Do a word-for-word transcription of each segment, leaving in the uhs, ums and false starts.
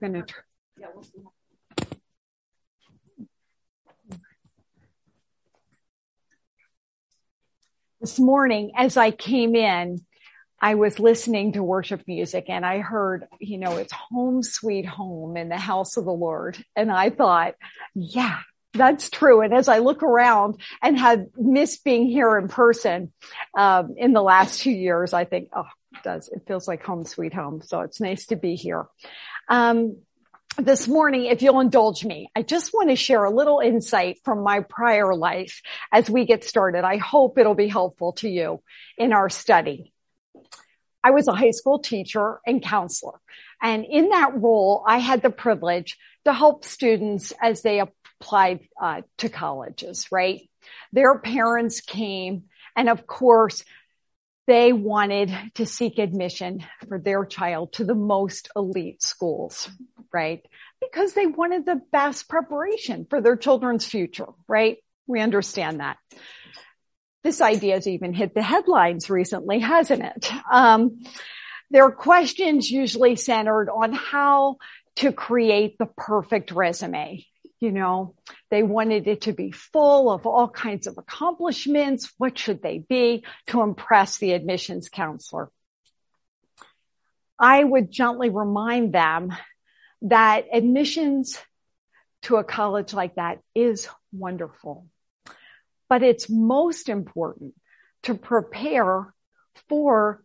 going to turn. Yeah, we'll see. This morning, as I came in, I was listening to worship music and I heard, you know, it's home sweet home in the house of the Lord. And I thought, yeah, that's true. And as I look around and have missed being here in person, um, in the last two years, I think, oh, it does. It feels like home sweet home. So it's nice to be here. Um, This morning, if you'll indulge me, I just want to share a little insight from my prior life as we get started. I hope it'll be helpful to you in our study. I was a high school teacher and counselor, and in that role, I had the privilege to help students as they applied uh, to colleges, right? Their parents came, and of course, they wanted to seek admission for their child to the most elite schools, right? Because they wanted the best preparation for their children's future, right? We understand that. This idea has even hit the headlines recently, hasn't it? Um, their questions usually centered on how to create the perfect resume. You know, they wanted it to be full of all kinds of accomplishments. What should they be to impress the admissions counselor? I would gently remind them that admissions to a college like that is wonderful, but it's most important to prepare for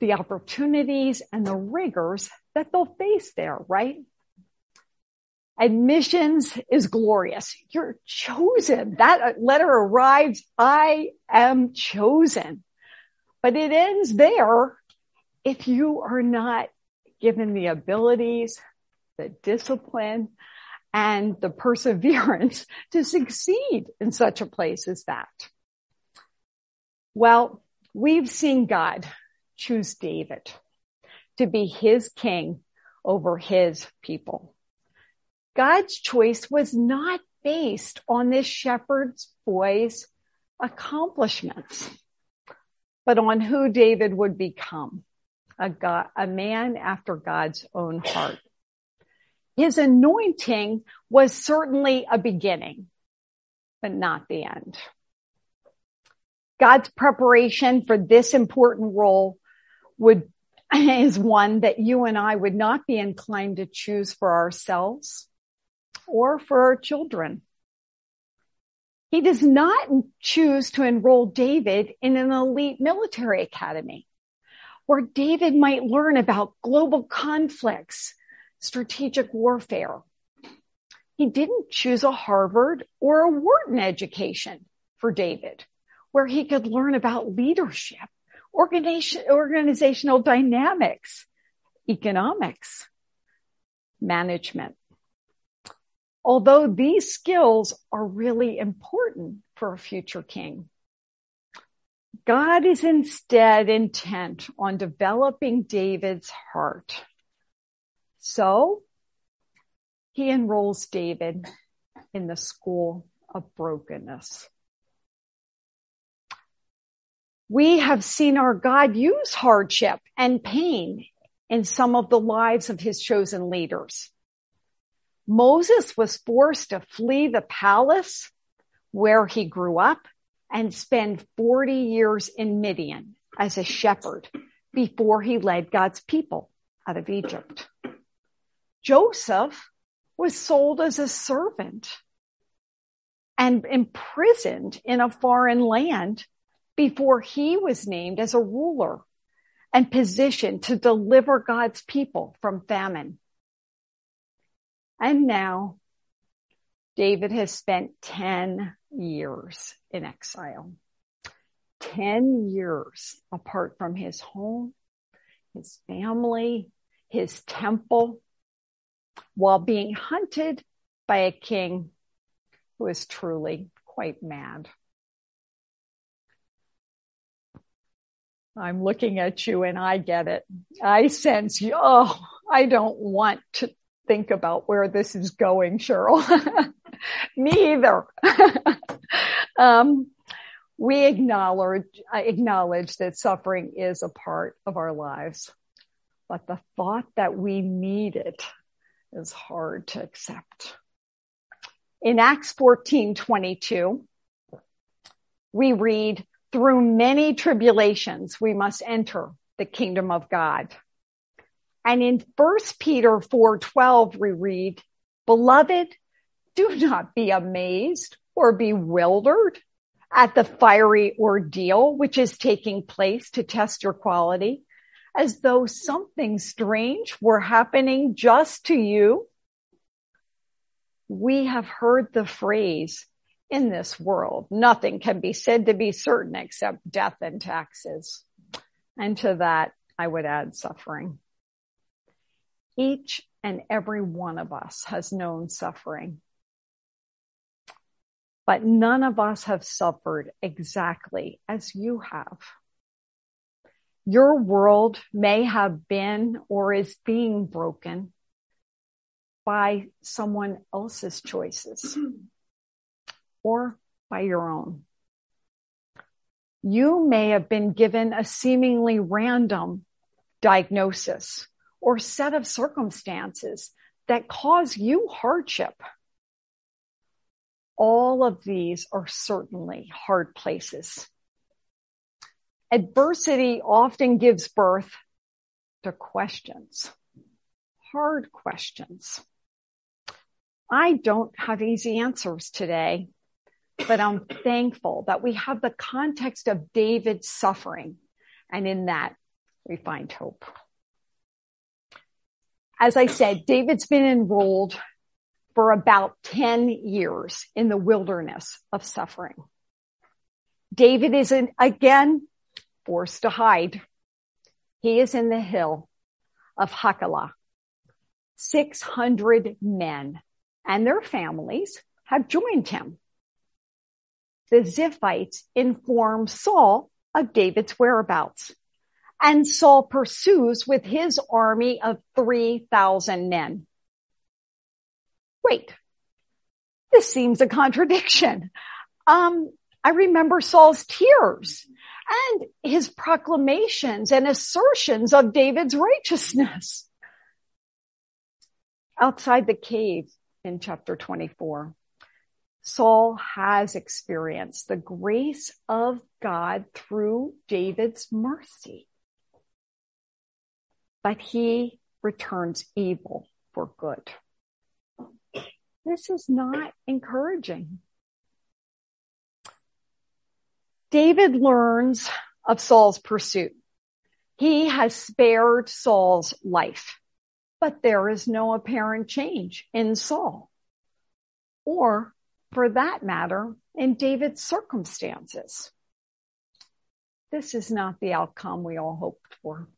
the opportunities and the rigors that they'll face there, right? Admissions is glorious. You're chosen. That letter arrives. I am chosen. But it ends there if you are not given the abilities, the discipline, and the perseverance to succeed in such a place as that. Well, we've seen God choose David to be his king over his people. God's choice was not based on this shepherd's boy's accomplishments, but on who David would become, a, God, a man after God's own heart. His anointing was certainly a beginning, but not the end. God's preparation for this important role would is one that you and I would not be inclined to choose for ourselves or for our children. He does not choose to enroll David in an elite military academy where David might learn about global conflicts, strategic warfare. He didn't choose a Harvard or a Wharton education for David, where he could learn about leadership, organization, organizational dynamics, economics, management. Although these skills are really important for a future king, God is instead intent on developing David's heart. So he enrolls David in the school of brokenness. We have seen our God use hardship and pain in some of the lives of his chosen leaders. Moses was forced to flee the palace where he grew up and spend forty years in Midian as a shepherd before he led God's people out of Egypt. Joseph was sold as a servant and imprisoned in a foreign land before he was named as a ruler and positioned to deliver God's people from famine. And now, David has spent ten years in exile. ten years apart from his home, his family, his temple, while being hunted by a king who is truly quite mad. I'm looking at you and I get it. I sense you. Oh, I don't want to think about where this is going, Cheryl. Me either. um, we acknowledge, acknowledge that suffering is a part of our lives, but the thought that we need it is hard to accept. In Acts fourteen twenty-two, we read, "Through many tribulations, we must enter the kingdom of God." And in First Peter four twelve, we read, "Beloved, do not be amazed or bewildered at the fiery ordeal which is taking place to test your quality, as though something strange were happening just to you." We have heard the phrase, "In this world, nothing can be said to be certain except death and taxes." And to that, I would add suffering. Each and every one of us has known suffering. But none of us have suffered exactly as you have. Your world may have been or is being broken by someone else's choices or by your own. You may have been given a seemingly random diagnosis or set of circumstances that cause you hardship. All of these are certainly hard places. Adversity often gives birth to questions, hard questions. I don't have easy answers today, but I'm thankful that we have the context of David's suffering, and in that we find hope. As I said, David's been enrolled for about ten years in the wilderness of suffering. David is in, again forced to hide. He is in the hill of Hachalah. six hundred men and their families have joined him. The Ziphites inform Saul of David's whereabouts, and Saul pursues with his army of three thousand men. Wait, this seems a contradiction. Um, I remember Saul's tears and his proclamations and assertions of David's righteousness. Outside the cave in chapter twenty-four, Saul has experienced the grace of God through David's mercy, but he returns evil for good. This is not encouraging. David learns of Saul's pursuit. He has spared Saul's life, but there is no apparent change in Saul, or for that matter, in David's circumstances. This is not the outcome we all hoped for.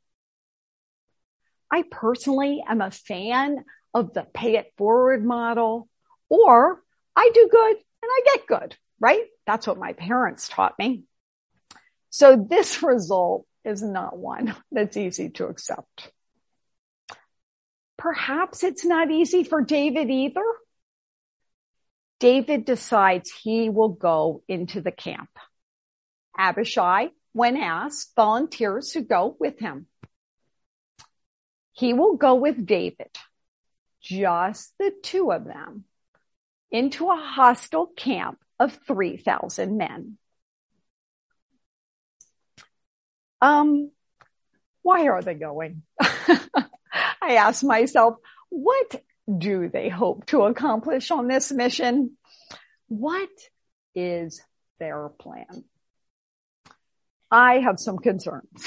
I personally am a fan of the pay it forward model, or I do good and I get good, right? That's what my parents taught me. So this result is not one that's easy to accept. Perhaps it's not easy for David either. David decides he will go into the camp. Abishai, when asked, volunteers who go with him. He will go with David, just the two of them, into a hostile camp of three thousand men. Um, why are they going? I ask myself, what do they hope to accomplish on this mission? What is their plan? I have some concerns,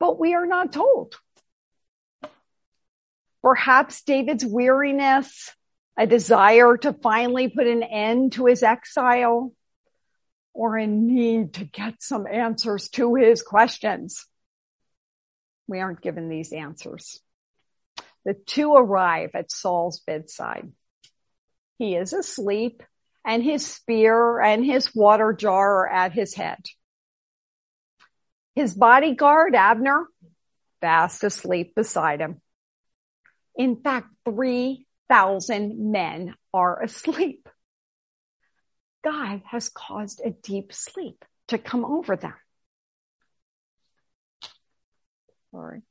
but we are not told. Perhaps David's weariness, a desire to finally put an end to his exile, or a need to get some answers to his questions. We aren't given these answers. The two arrive at Saul's bedside. He is asleep, and his spear and his water jar are at his head. His bodyguard, Abner, fast asleep beside him. In fact, three thousand men are asleep. God has caused a deep sleep to come over them. Sorry.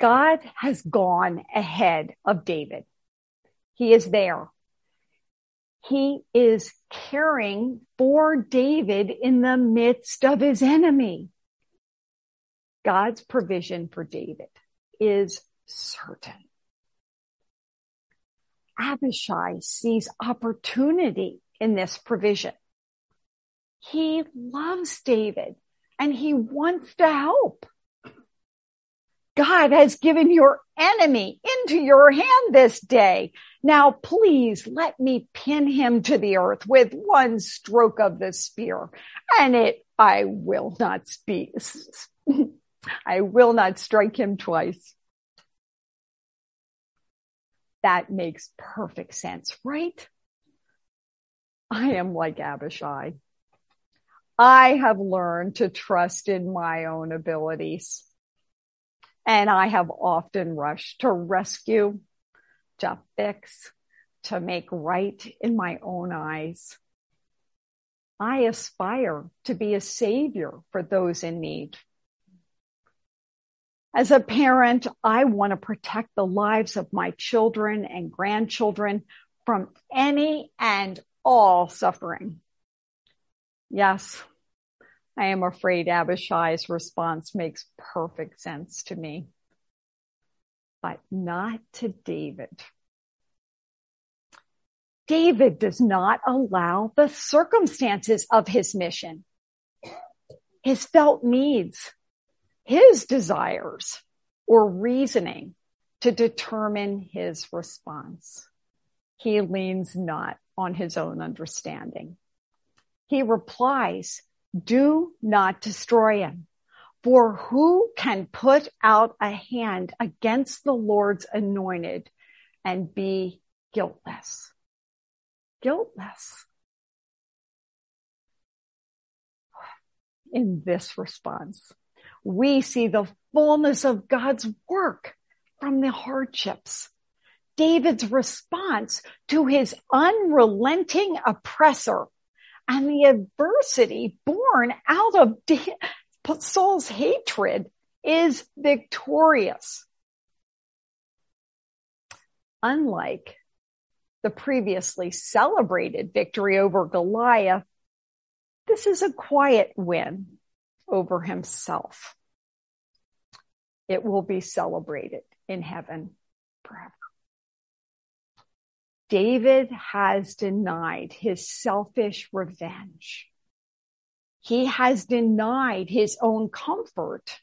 God has gone ahead of David. He is there. He is caring for David in the midst of his enemy. God's provision for David is certain. Abishai sees opportunity in this provision. He loves David and he wants to help. God has given your enemy into your hand this day. Now, please let me pin him to the earth with one stroke of the spear. And it, I will not speak. I will not strike him twice. That makes perfect sense, right? I am like Abishai. I have learned to trust in my own abilities. And I have often rushed to rescue, to fix, to make right in my own eyes. I aspire to be a savior for those in need. As a parent, I want to protect the lives of my children and grandchildren from any and all suffering. Yes, I am afraid Abishai's response makes perfect sense to me, but not to David. David does not allow the circumstances of his mission, his felt needs, his desires or reasoning to determine his response. He leans not on his own understanding. He replies, "Do not destroy him, for who can put out a hand against the Lord's anointed and be guiltless?" Guiltless. In this response, we see the fullness of God's work from the hardships. David's response to his unrelenting oppressor and the adversity born out of Saul's hatred is victorious. Unlike the previously celebrated victory over Goliath, this is a quiet win over himself. It will be celebrated in heaven forever. David has denied his selfish revenge. He has denied his own comfort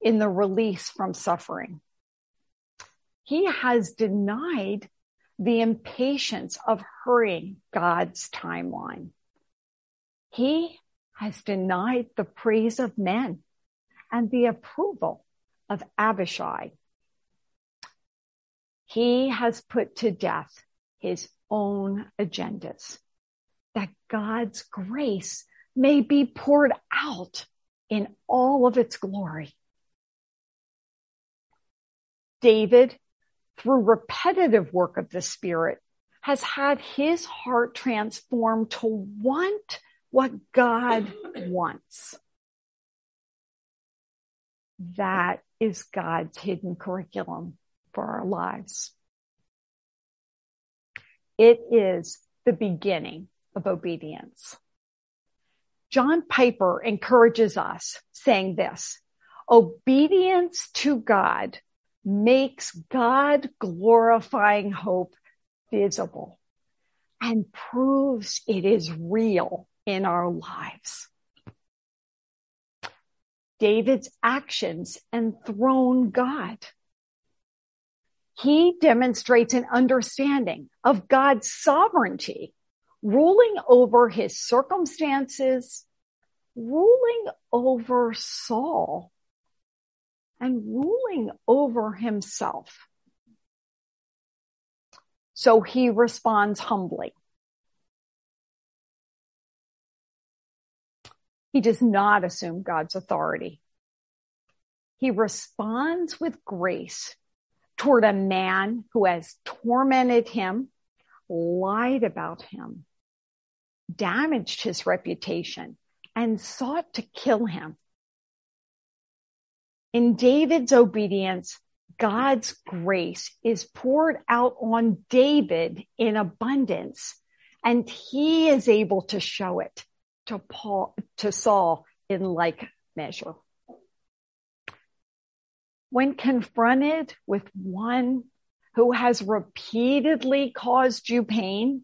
in the release from suffering. He has denied the impatience of hurrying God's timeline. He has denied the praise of men and the approval of Abishai. He has put to death his own agendas, that God's grace may be poured out in all of its glory. David, through repetitive work of the Spirit, has had his heart transformed to want what God wants. That is God's hidden curriculum for our lives. It is the beginning of obedience. John Piper encourages us, saying this, "Obedience to God makes God glorifying hope visible and proves it is real in our lives." David's actions enthrone God. He demonstrates an understanding of God's sovereignty, ruling over his circumstances, ruling over Saul, and ruling over himself. So he responds humbly. He does not assume God's authority. He responds with grace toward a man who has tormented him, lied about him, damaged his reputation, and sought to kill him. In David's obedience, God's grace is poured out on David in abundance, and he is able to show it to Paul, to Saul in like measure. When confronted with one who has repeatedly caused you pain,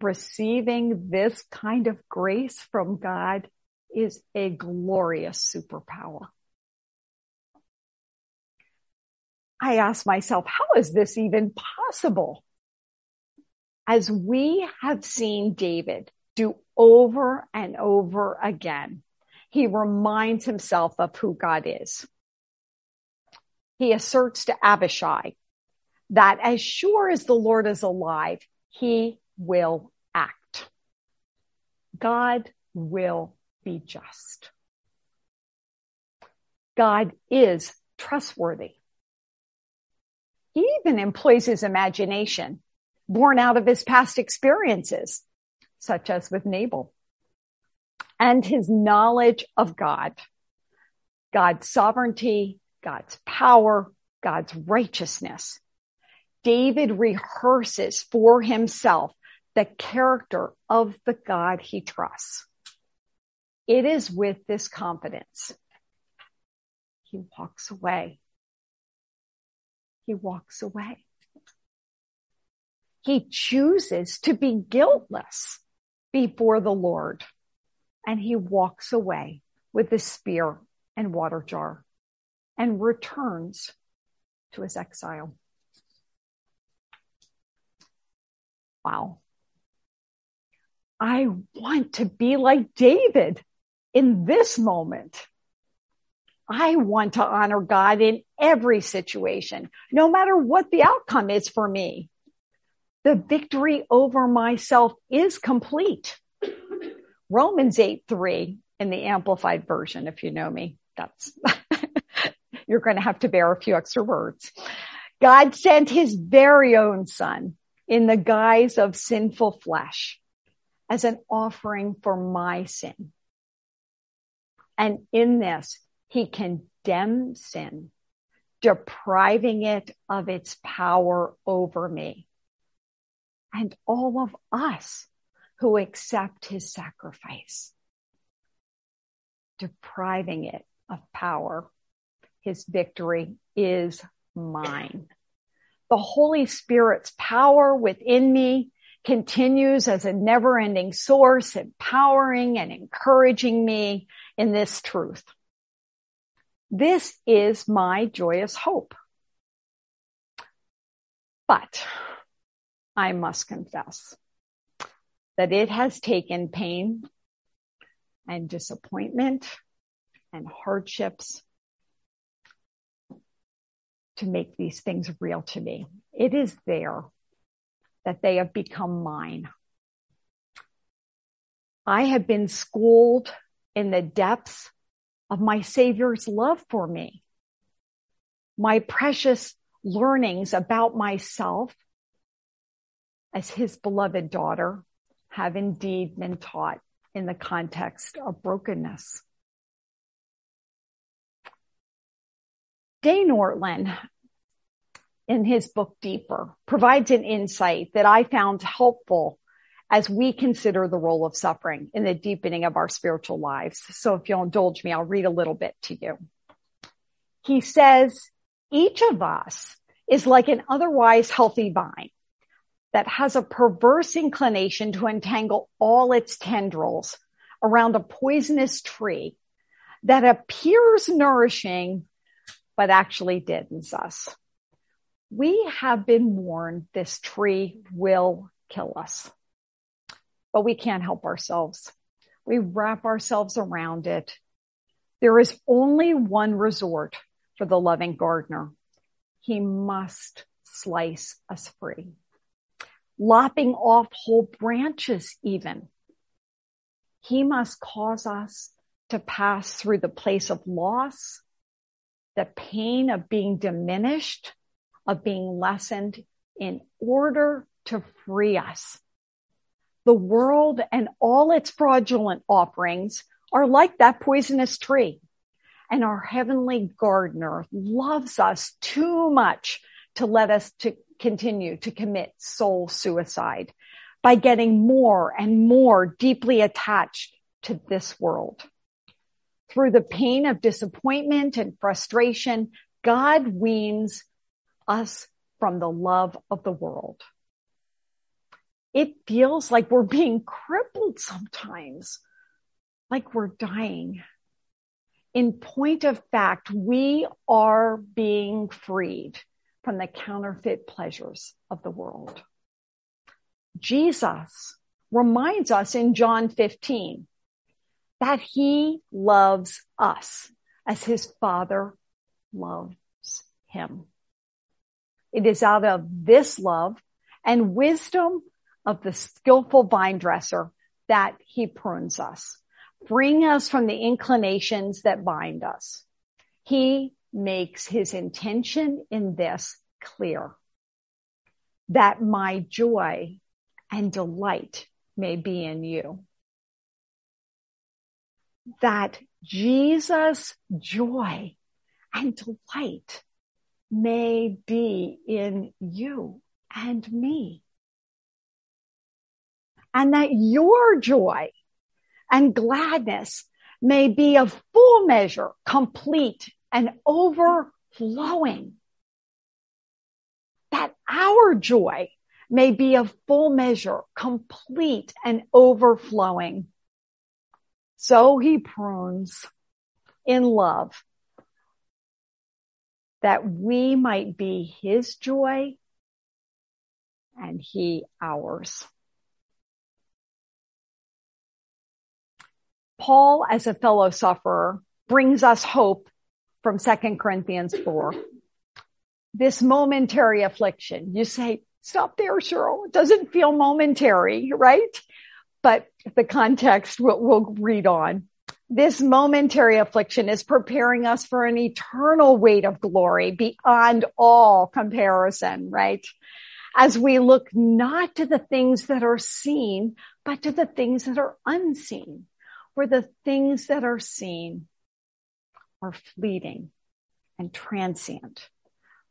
receiving this kind of grace from God is a glorious superpower. I ask myself, how is this even possible? As we have seen David do over and over again, he reminds himself of who God is. He asserts to Abishai that as sure as the Lord is alive, he will act. God will be just. God is trustworthy. He even employs his imagination, born out of his past experiences, such as with Nabal, and his knowledge of God, God's sovereignty, God's power, God's righteousness. David rehearses for himself the character of the God he trusts. It is with this confidence he walks away. He walks away. He chooses to be guiltless before the Lord, and he walks away with a spear and water jar and returns to his exile. Wow. I want to be like David in this moment. I want to honor God in every situation, no matter what the outcome is for me. The victory over myself is complete. Romans eight three in the Amplified Version, if you know me, that's, you're going to have to bear a few extra words. God sent his very own son in the guise of sinful flesh as an offering for my sin. And in this, he condemns sin, depriving it of its power over me and all of us who accept his sacrifice, depriving it of power. His victory is mine. The Holy Spirit's power within me continues as a never-ending source, empowering and encouraging me in this truth. This is my joyous hope. But I must confess that it has taken pain and disappointment and hardships to make these things real to me. It is there that they have become mine. I have been schooled in the depths of my Savior's love for me. My precious learnings about myself as his beloved daughter have indeed been taught in the context of brokenness. Dane Ortlund, in his book Deeper, provides an insight that I found helpful as we consider the role of suffering in the deepening of our spiritual lives. So if you'll indulge me, I'll read a little bit to you. He says, each of us is like an otherwise healthy vine that has a perverse inclination to entangle all its tendrils around a poisonous tree that appears nourishing, but actually deadens us. We have been warned this tree will kill us. But we can't help ourselves. We wrap ourselves around it. There is only one resort for the loving gardener. He must slice us free, lopping off whole branches even. He must cause us to pass through the place of loss, the pain of being diminished, of being lessened, in order to free us. The world and all its fraudulent offerings are like that poisonous tree, And our heavenly gardener loves us too much to let us to continue to commit soul suicide by getting more and more deeply attached to this world. Through the pain of disappointment and frustration, God weans us from the love of the world. It feels like we're being crippled sometimes, like we're dying. In point of fact, we are being freed from the counterfeit pleasures of the world. Jesus reminds us in John fifteen that he loves us as his Father loves him. It is out of this love and wisdom of the skillful vine dresser that he prunes us, freeing us from the inclinations that bind us. He makes his intention in this clear, that my joy and delight may be in you. That Jesus' joy and delight may be in you and me. And that your joy and gladness may be of full measure, complete and overflowing. That our joy may be of full measure, complete and overflowing. So he prunes in love that we might be his joy and he ours. Paul, as a fellow sufferer, brings us hope from Second Corinthians four. This momentary affliction. You say, stop there, Cheryl. It doesn't feel momentary, right? But the context we'll, we'll read on. This momentary affliction is preparing us for an eternal weight of glory beyond all comparison, right? As we look not to the things that are seen, but to the things that are unseen. For the things that are seen are fleeting and transient,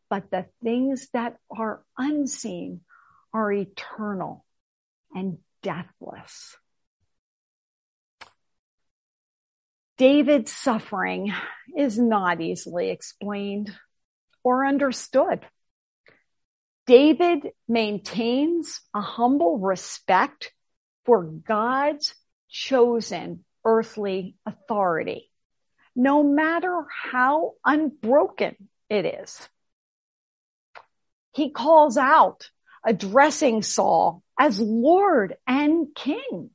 but the things that are unseen are eternal and deathless. David's suffering is not easily explained or understood. David maintains a humble respect for God's chosen earthly authority, no matter how unbroken it is. He calls out, addressing Saul as Lord and King.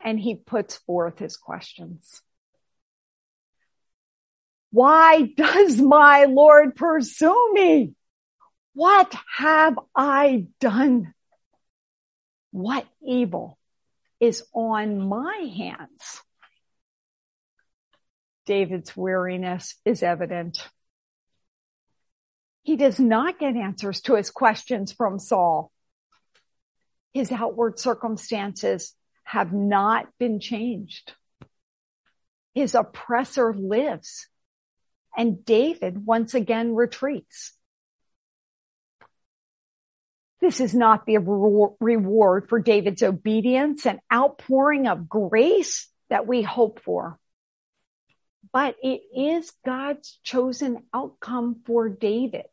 And he puts forth his questions. Why does my Lord pursue me? What have I done? What evil is on my hands? David's weariness is evident. He does not get answers to his questions from Saul. His outward circumstances have not been changed. His oppressor lives, and David once again retreats. This is not the reward for David's obedience and outpouring of grace that we hope for. But it is God's chosen outcome for David.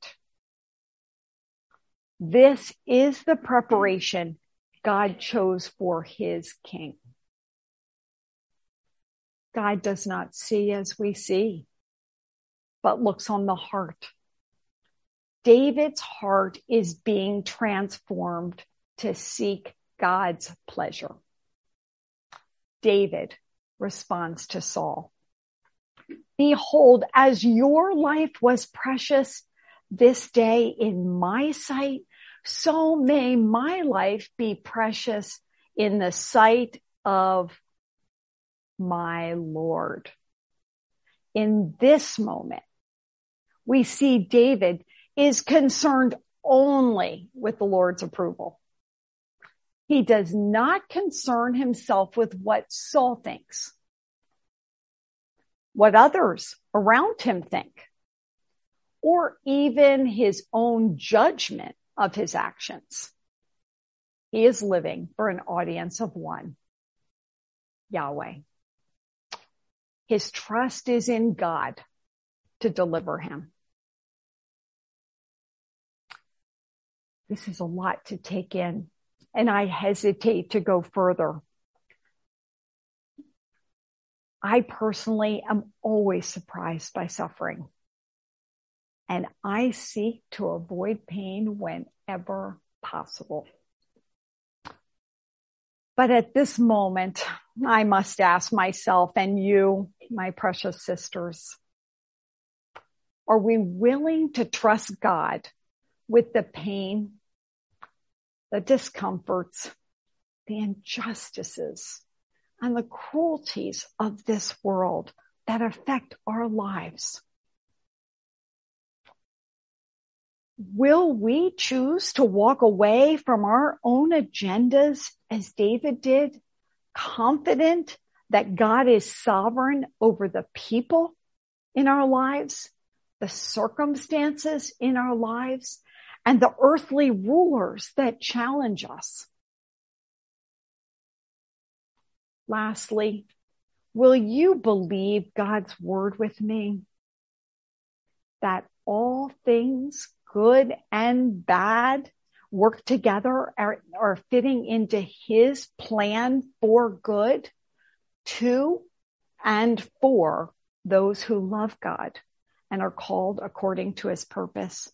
This is the preparation God chose for his king. God does not see as we see, but looks on the heart. David's heart is being transformed to seek God's pleasure. David responds to Saul, behold, as your life was precious this day in my sight, so may my life be precious in the sight of my Lord. In this moment, we see David is concerned only with the Lord's approval. He does not concern himself with what Saul thinks. what others around him think, or even his own judgment of his actions. He is living for an audience of one, Yahweh. His trust is in God to deliver him. This is a lot to take in, and I hesitate to go further. I personally am always surprised by suffering, and I seek to avoid pain whenever possible. But at this moment, I must ask myself and you, my precious sisters, are we willing to trust God with the pain, the discomforts, the injustices, and the cruelties of this world that affect our lives? Will we choose to walk away from our own agendas as David did, confident that God is sovereign over the people in our lives, the circumstances in our lives, and the earthly rulers that challenge us? Lastly, will you believe God's word with me, that all things, good and bad, work together, are, are fitting into his plan for good to and for those who love God and are called according to his purpose,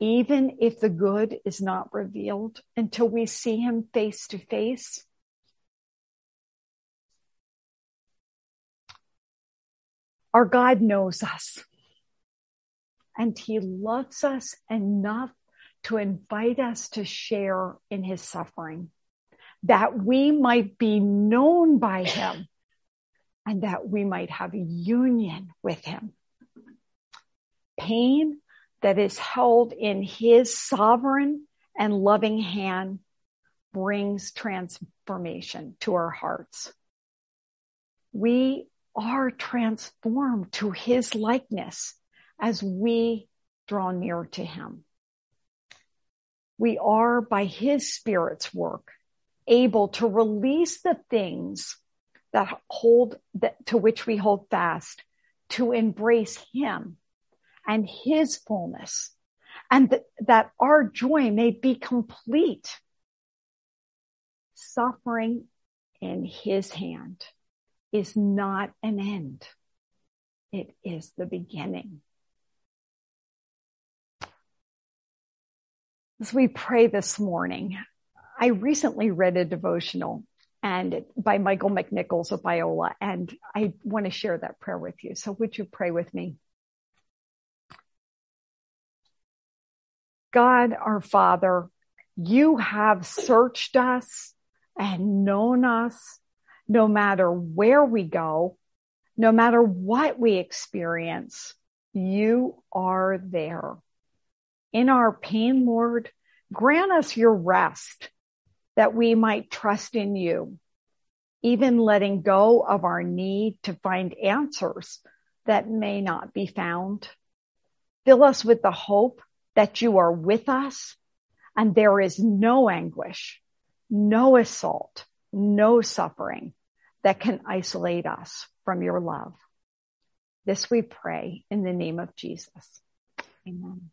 even if the good is not revealed until we see him face to face? Our God knows us, and he loves us enough to invite us to share in his suffering, that we might be known by him and that we might have union with him. Pain that is held in his sovereign and loving hand brings transformation to our hearts. We are transformed to his likeness as we draw near to him. We are, by his Spirit's work, able to release the things that hold, that, to which we hold fast, to embrace him and his fullness, and th- that our joy may be complete. Suffering in his hand is not an end. It is the beginning. As we pray this morning, I recently read a devotional and by Michael McNichols of Biola, and I want to share that prayer with you. So would you pray with me? God, our Father, you have searched us and known us, no matter where we go, no matter what we experience, you are there. In our pain, Lord, grant us your rest, that we might trust in you, even letting go of our need to find answers that may not be found. Fill us with the hope that you are with us and there is no anguish, no assault, no suffering that can isolate us from your love. This we pray in the name of Jesus. Amen.